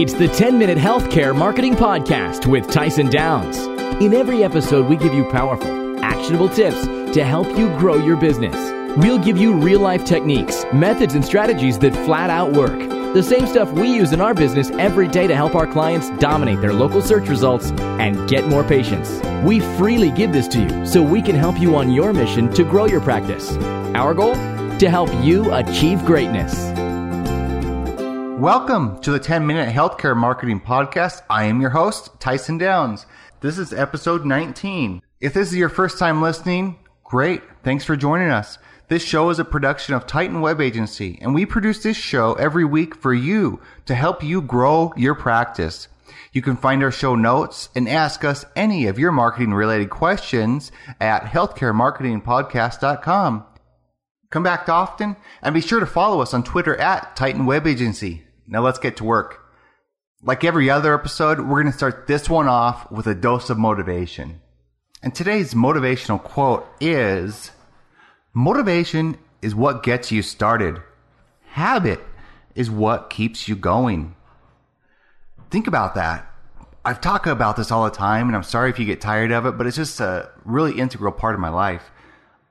It's the 10-Minute Healthcare Marketing Podcast with Tyson Downs. In every episode, we give you powerful, actionable tips to help you grow your business. We'll give you real-life techniques, methods, and strategies that flat out work. The same stuff we use in our business every day to help our clients dominate their local search results and get more patients. We freely give this to you so we can help you on your mission to grow your practice. Our goal? To help you achieve greatness. Welcome to the 10-Minute Healthcare Marketing Podcast. I am your host, Tyson Downs. This is episode 19. If this is your first time listening, great. Thanks for joining us. This show is a production of Titan Web Agency, and we produce this show every week for you to help you grow your practice. You can find our show notes and ask us any of your marketing-related questions at healthcaremarketingpodcast.com. Come back often, and be sure to follow us on Twitter at Titan Web Agency. Now let's get to work. Like every other episode, we're going to start this one off with a dose of motivation. And today's motivational quote is, "Motivation is what gets you started. Habit is what keeps you going." Think about that. I've talked about this all the time, and I'm sorry if you get tired of it, but it's just a really integral part of my life.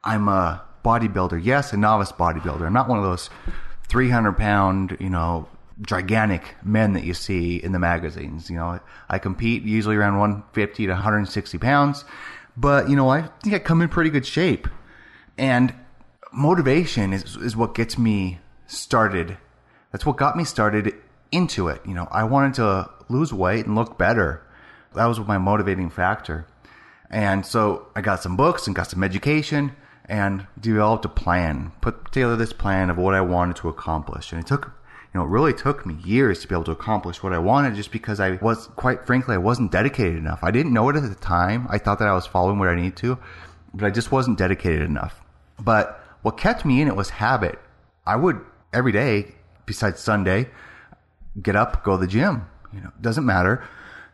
I'm a bodybuilder. Yes, a novice bodybuilder. I'm not one of those 300-pound, gigantic men that you see in the magazines. I compete usually around 150 to 160 pounds, but I think I come in pretty good shape. And motivation is what gets me started. That's what got me started into it. I wanted to lose weight and look better. That was my motivating factor. And so I got some books and got some education and developed a plan, put together this plan of what I wanted to accomplish. And it took, it really took me years to be able to accomplish what I wanted, just because I wasn't dedicated enough. I didn't know it at the time. I thought that I was following what I needed to, but I just wasn't dedicated enough. But what kept me in it was habit. I would, every day, besides Sunday, get up, go to the gym. It doesn't matter,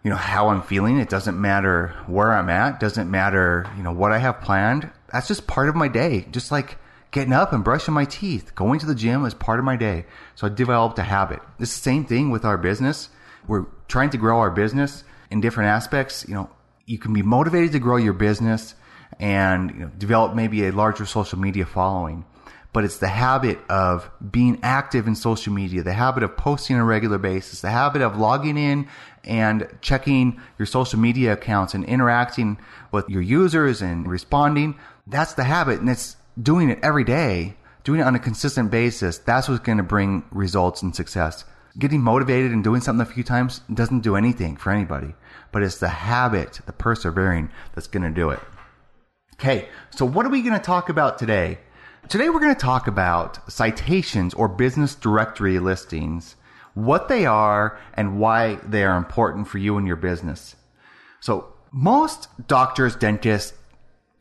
how I'm feeling. It doesn't matter where I'm at. It doesn't matter, what I have planned. That's just part of my day. Just like getting up and brushing my teeth. Going to the gym is part of my day. So I developed a habit. It's the same thing with our business. We're trying to grow our business in different aspects. You can be motivated to grow your business and develop maybe a larger social media following. But it's the habit of being active in social media, the habit of posting on a regular basis, the habit of logging in and checking your social media accounts and interacting with your users and responding. That's the habit, and it's doing it every day, doing it on a consistent basis. That's what's going to bring results and success. Getting motivated and doing something a few times doesn't do anything for anybody, but it's the habit, the persevering, that's going to do it. Okay, so what are we going to talk about today? Today we're going to talk about citations or business directory listings, what they are and why they are important for you and your business. So most doctors, dentists,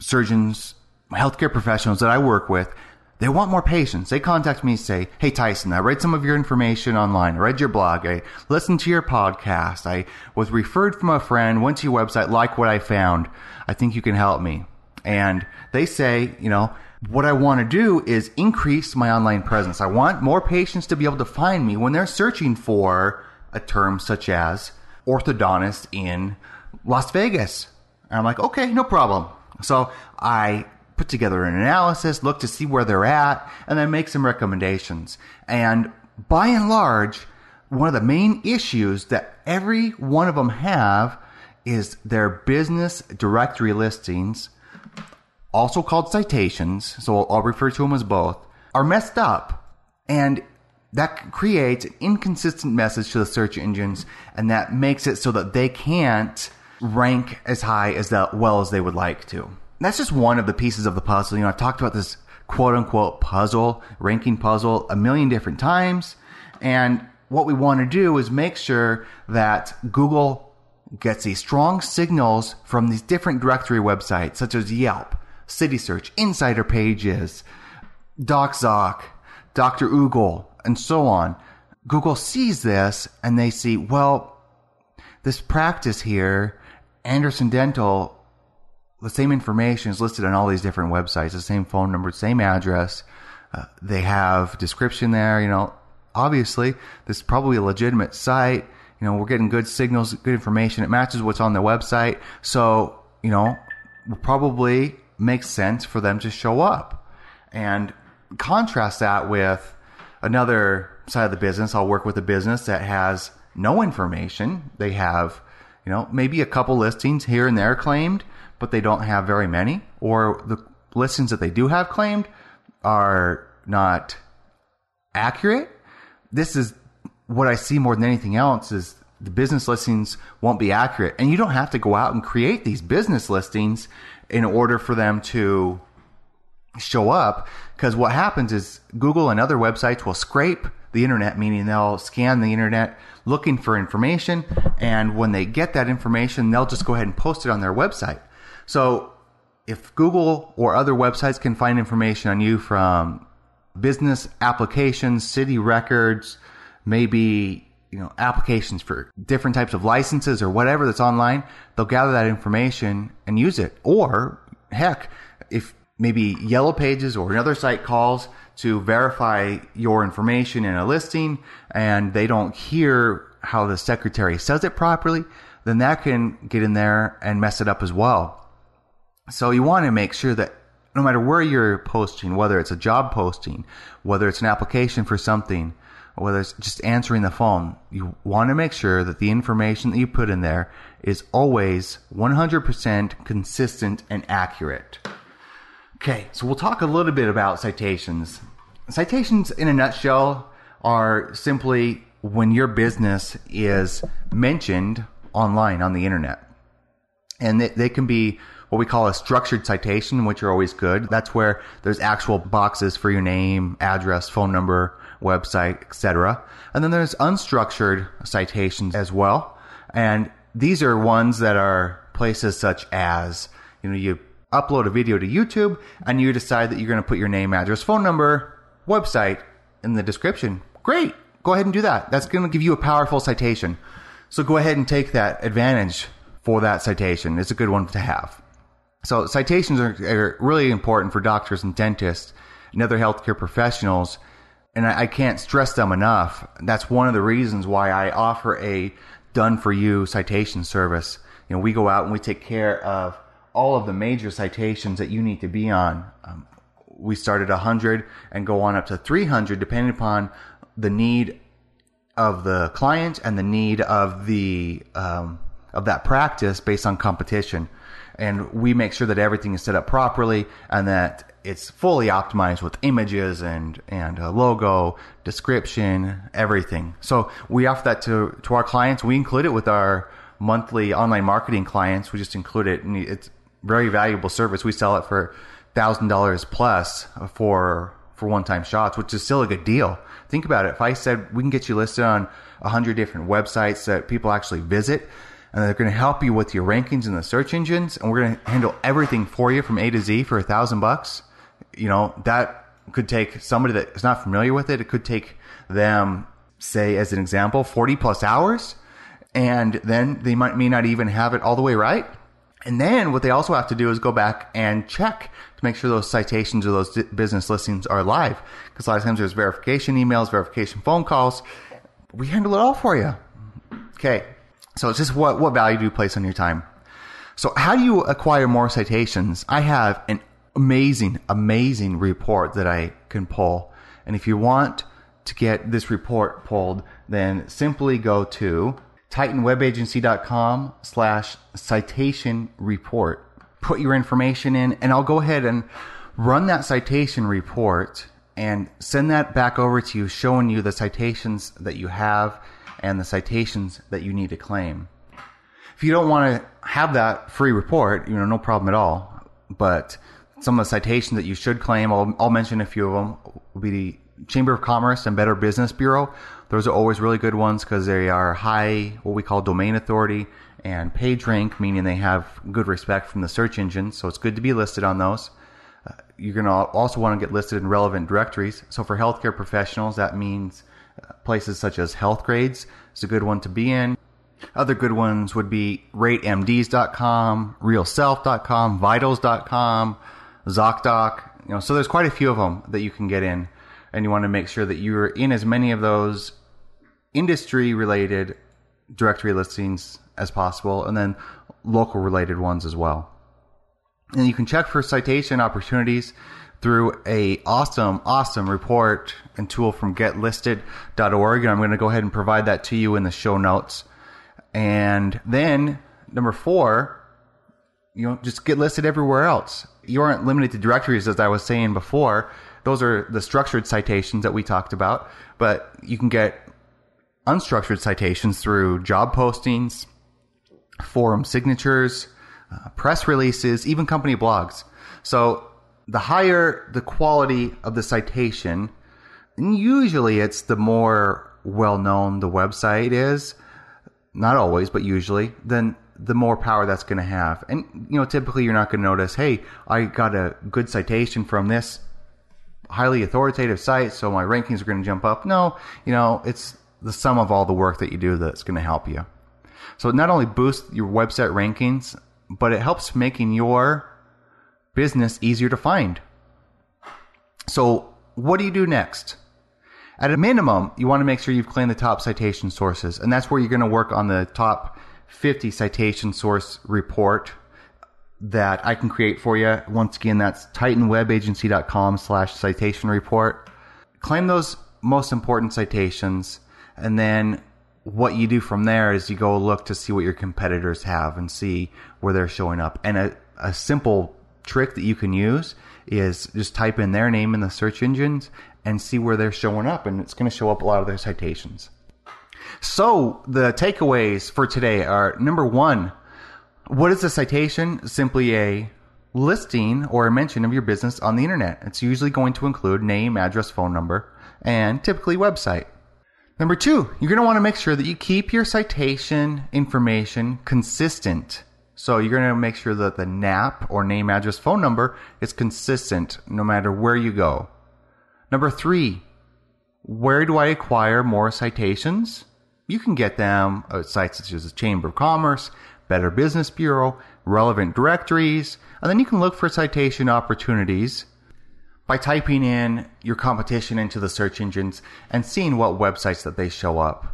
surgeons, healthcare professionals that I work with, they want more patients. They contact me and say, "Hey Tyson, I read some of your information online. I read your blog. I listened to your podcast. I was referred from a friend, went to your website, like what I found. I think you can help me." And they say, what I want to do is increase my online presence. I want more patients to be able to find me when they're searching for a term such as orthodontist in Las Vegas. And I'm like, okay, no problem. So I put together an analysis, look to see where they're at, and then make some recommendations. And by and large, one of the main issues that every one of them have is their business directory listings, also called citations, so I'll refer to them as both, are messed up. And that creates an inconsistent message to the search engines, and that makes it so that they can't rank as high as well as they would like to. And that's just one of the pieces of the puzzle. I've talked about this quote-unquote puzzle, ranking puzzle, a million different times. And what we want to do is make sure that Google gets these strong signals from these different directory websites, such as Yelp, City Search, Insider Pages, DocZoc, Dr. Google, and so on. Google sees this and they see, this practice here, Anderson Dental, the same information is listed on all these different websites, the same phone number, same address. They have description there. Obviously, this is probably a legitimate site. You know, we're getting good signals, good information. It matches what's on their website. So, you know, it probably makes sense for them to show up. And contrast that with another side of the business. I'll work with a business that has no information. They have, you know, maybe a couple listings here and there claimed, but they don't have very many. Or the listings that they do have claimed are not accurate. This is what I see more than anything else is the business listings won't be accurate. And you don't have to go out and create these business listings in order for them to show up. Because what happens is Google and other websites will scrape the internet, meaning they'll scan the internet looking for information. And when they get that information, they'll just go ahead and post it on their website. So if Google or other websites can find information on you from business applications, city records, maybe, you know, applications for different types of licenses or whatever that's online, they'll gather that information and use it. Or heck, if maybe Yellow Pages or another site calls to verify your information in a listing and they don't hear how the secretary says it properly, then that can get in there and mess it up as well. So you want to make sure that no matter where you're posting, whether it's a job posting, whether it's an application for something, or whether it's just answering the phone, you want to make sure that the information that you put in there is always 100% consistent and accurate. Okay, so we'll talk a little bit about citations. Citations, in a nutshell, are simply when your business is mentioned online on the internet. And they can be what we call a structured citation, which are always good. That's where there's actual boxes for your name, address, phone number, website, etc. And then there's unstructured citations as well. And these are ones that are places such as, you know, you upload a video to YouTube and you decide that you're going to put your name, address, phone number, website in the description. Great. Go ahead and do that. That's going to give you a powerful citation. So go ahead and take that advantage for that citation. It's a good one to have. So citations are really important for doctors and dentists and other healthcare professionals, and I can't stress them enough. That's one of the reasons why I offer a done-for-you citation service. You know, we go out and we take care of all of the major citations that you need to be on. We start at 100 and go on up to 300, depending upon the need of the client and the need of the of that practice based on competition. And we make sure that everything is set up properly and that it's fully optimized with images and a logo, description, everything. So we offer that to our clients. We include it with our monthly online marketing clients. We just include it, and it's very valuable service. We sell it for $1,000 plus for one-time shots, which is still a good deal. Think about it. If I said we can get you listed on 100 different websites that people actually visit, and they're going to help you with your rankings in the search engines, and we're going to handle everything for you from A to Z for $1,000. You know, that could take somebody that is not familiar with it. It could take them, say, as an example, 40 plus hours. And then they might may not even have it all the way right. And then what they also have to do is go back and check to make sure those citations or those business listings are live. Because a lot of times there's verification emails, verification phone calls. We handle it all for you. Okay. So it's just what value do you place on your time? So how do you acquire more citations? I have an amazing report that I can pull. And if you want to get this report pulled, then simply go to titanwebagency.com/citation report. Put your information in, and I'll go ahead and run that citation report and send that back over to you, showing you the citations that you have and the citations that you need to claim. If you don't want to have that free report, you know, no problem at all. But some of the citations that you should claim, I'll mention a few of them, will be the Chamber of Commerce and Better Business Bureau. Those are always really good ones because they are high, what we call domain authority and page rank, meaning they have good respect from the search engine. So it's good to be listed on those. You're going to also want to get listed in relevant directories. So for healthcare professionals, that means places such as Healthgrades is a good one to be in. Other good ones would be ratemds.com, realself.com, vitals.com, zocdoc. You know, so there's quite a few of them that you can get in, and you want to make sure that you're in as many of those industry-related directory listings as possible, and then local related ones as well. And you can check for citation opportunities through a awesome report and tool from getlisted.org. And I'm going to go ahead and provide that to you in the show notes. And then number 4, just get listed everywhere else. You aren't limited to directories, as I was saying before. Those are the structured citations that we talked about, but you can get unstructured citations through job postings, forum signatures, press releases, even company blogs. So the higher the quality of the citation, and usually it's the more well-known the website is, not always, but usually, then the more power that's going to have. And, typically you're not going to notice, hey, I got a good citation from this highly authoritative site, so my rankings are going to jump up. No, it's the sum of all the work that you do that's going to help you. So it not only boosts your website rankings, but it helps making your business easier to find. So what do you do next? At a minimum, you want to make sure you've claimed the top citation sources, and that's where you're going to work on the top 50 citation source report that I can create for you. Once again, that's titanwebagency.com/citation report. Claim those most important citations, and then what you do from there is you go look to see what your competitors have and see where they're showing up. And a simple trick that you can use is just type in their name in the search engines and see where they're showing up, and it's going to show up a lot of their citations. So the takeaways for today are, number 1, what is a citation? Simply a listing or a mention of your business on the internet. It's usually going to include name, address, phone number, and typically website. Number 2, you're going to want to make sure that you keep your citation information consistent. So you're going to make sure that the NAP, or name, address, phone number, is consistent no matter where you go. Number 3, where do I acquire more citations? You can get them at sites such as the Chamber of Commerce, Better Business Bureau, relevant directories, and then you can look for citation opportunities by typing in your competition into the search engines and seeing what websites that they show up.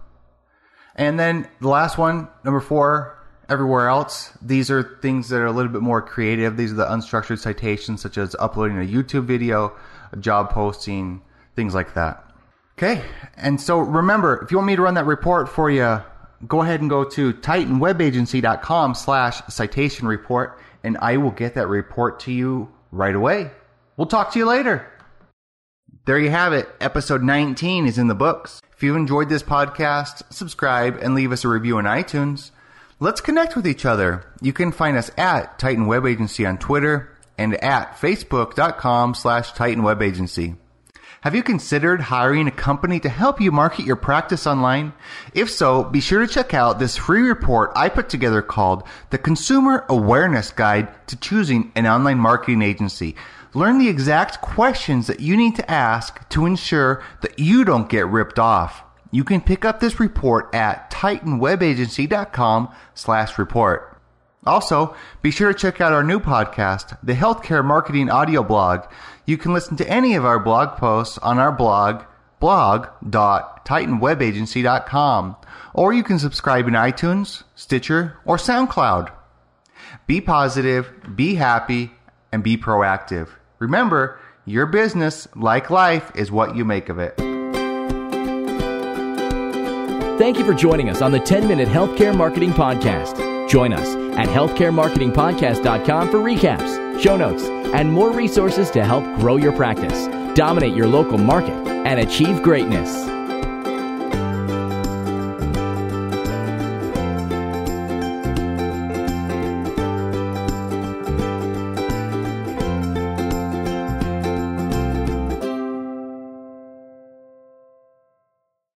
And then the last one, number 4, everywhere else. These are things that are a little bit more creative. These are the unstructured citations, such as uploading a YouTube video, a job posting, things like that. Okay, and so remember, if you want me to run that report for you, go ahead and go to titanwebagency.com/citation report, and I will get that report to you right away. We'll talk to you later. There you have it. Episode 19 is in the books. If you enjoyed this podcast, subscribe and leave us a review on iTunes. Let's connect with each other. You can find us at Titan Web Agency on Twitter and at facebook.com/Titan Web Agency. Have you considered hiring a company to help you market your practice online? If so, be sure to check out this free report I put together called The Consumer Awareness Guide to Choosing an Online Marketing Agency. Learn the exact questions that you need to ask to ensure that you don't get ripped off. You can pick up this report at titanwebagency.com/report. Also, be sure to check out our new podcast, the Healthcare Marketing Audio Blog. You can listen to any of our blog posts on our blog, blog.titanwebagency.com, or you can subscribe in iTunes, Stitcher, or SoundCloud. Be positive, be happy, and be proactive. Remember, your business, like life, is what you make of it. Thank you for joining us on the 10-Minute Healthcare Marketing Podcast. Join us at healthcaremarketingpodcast.com for recaps, show notes, and more resources to help grow your practice, dominate your local market, and achieve greatness.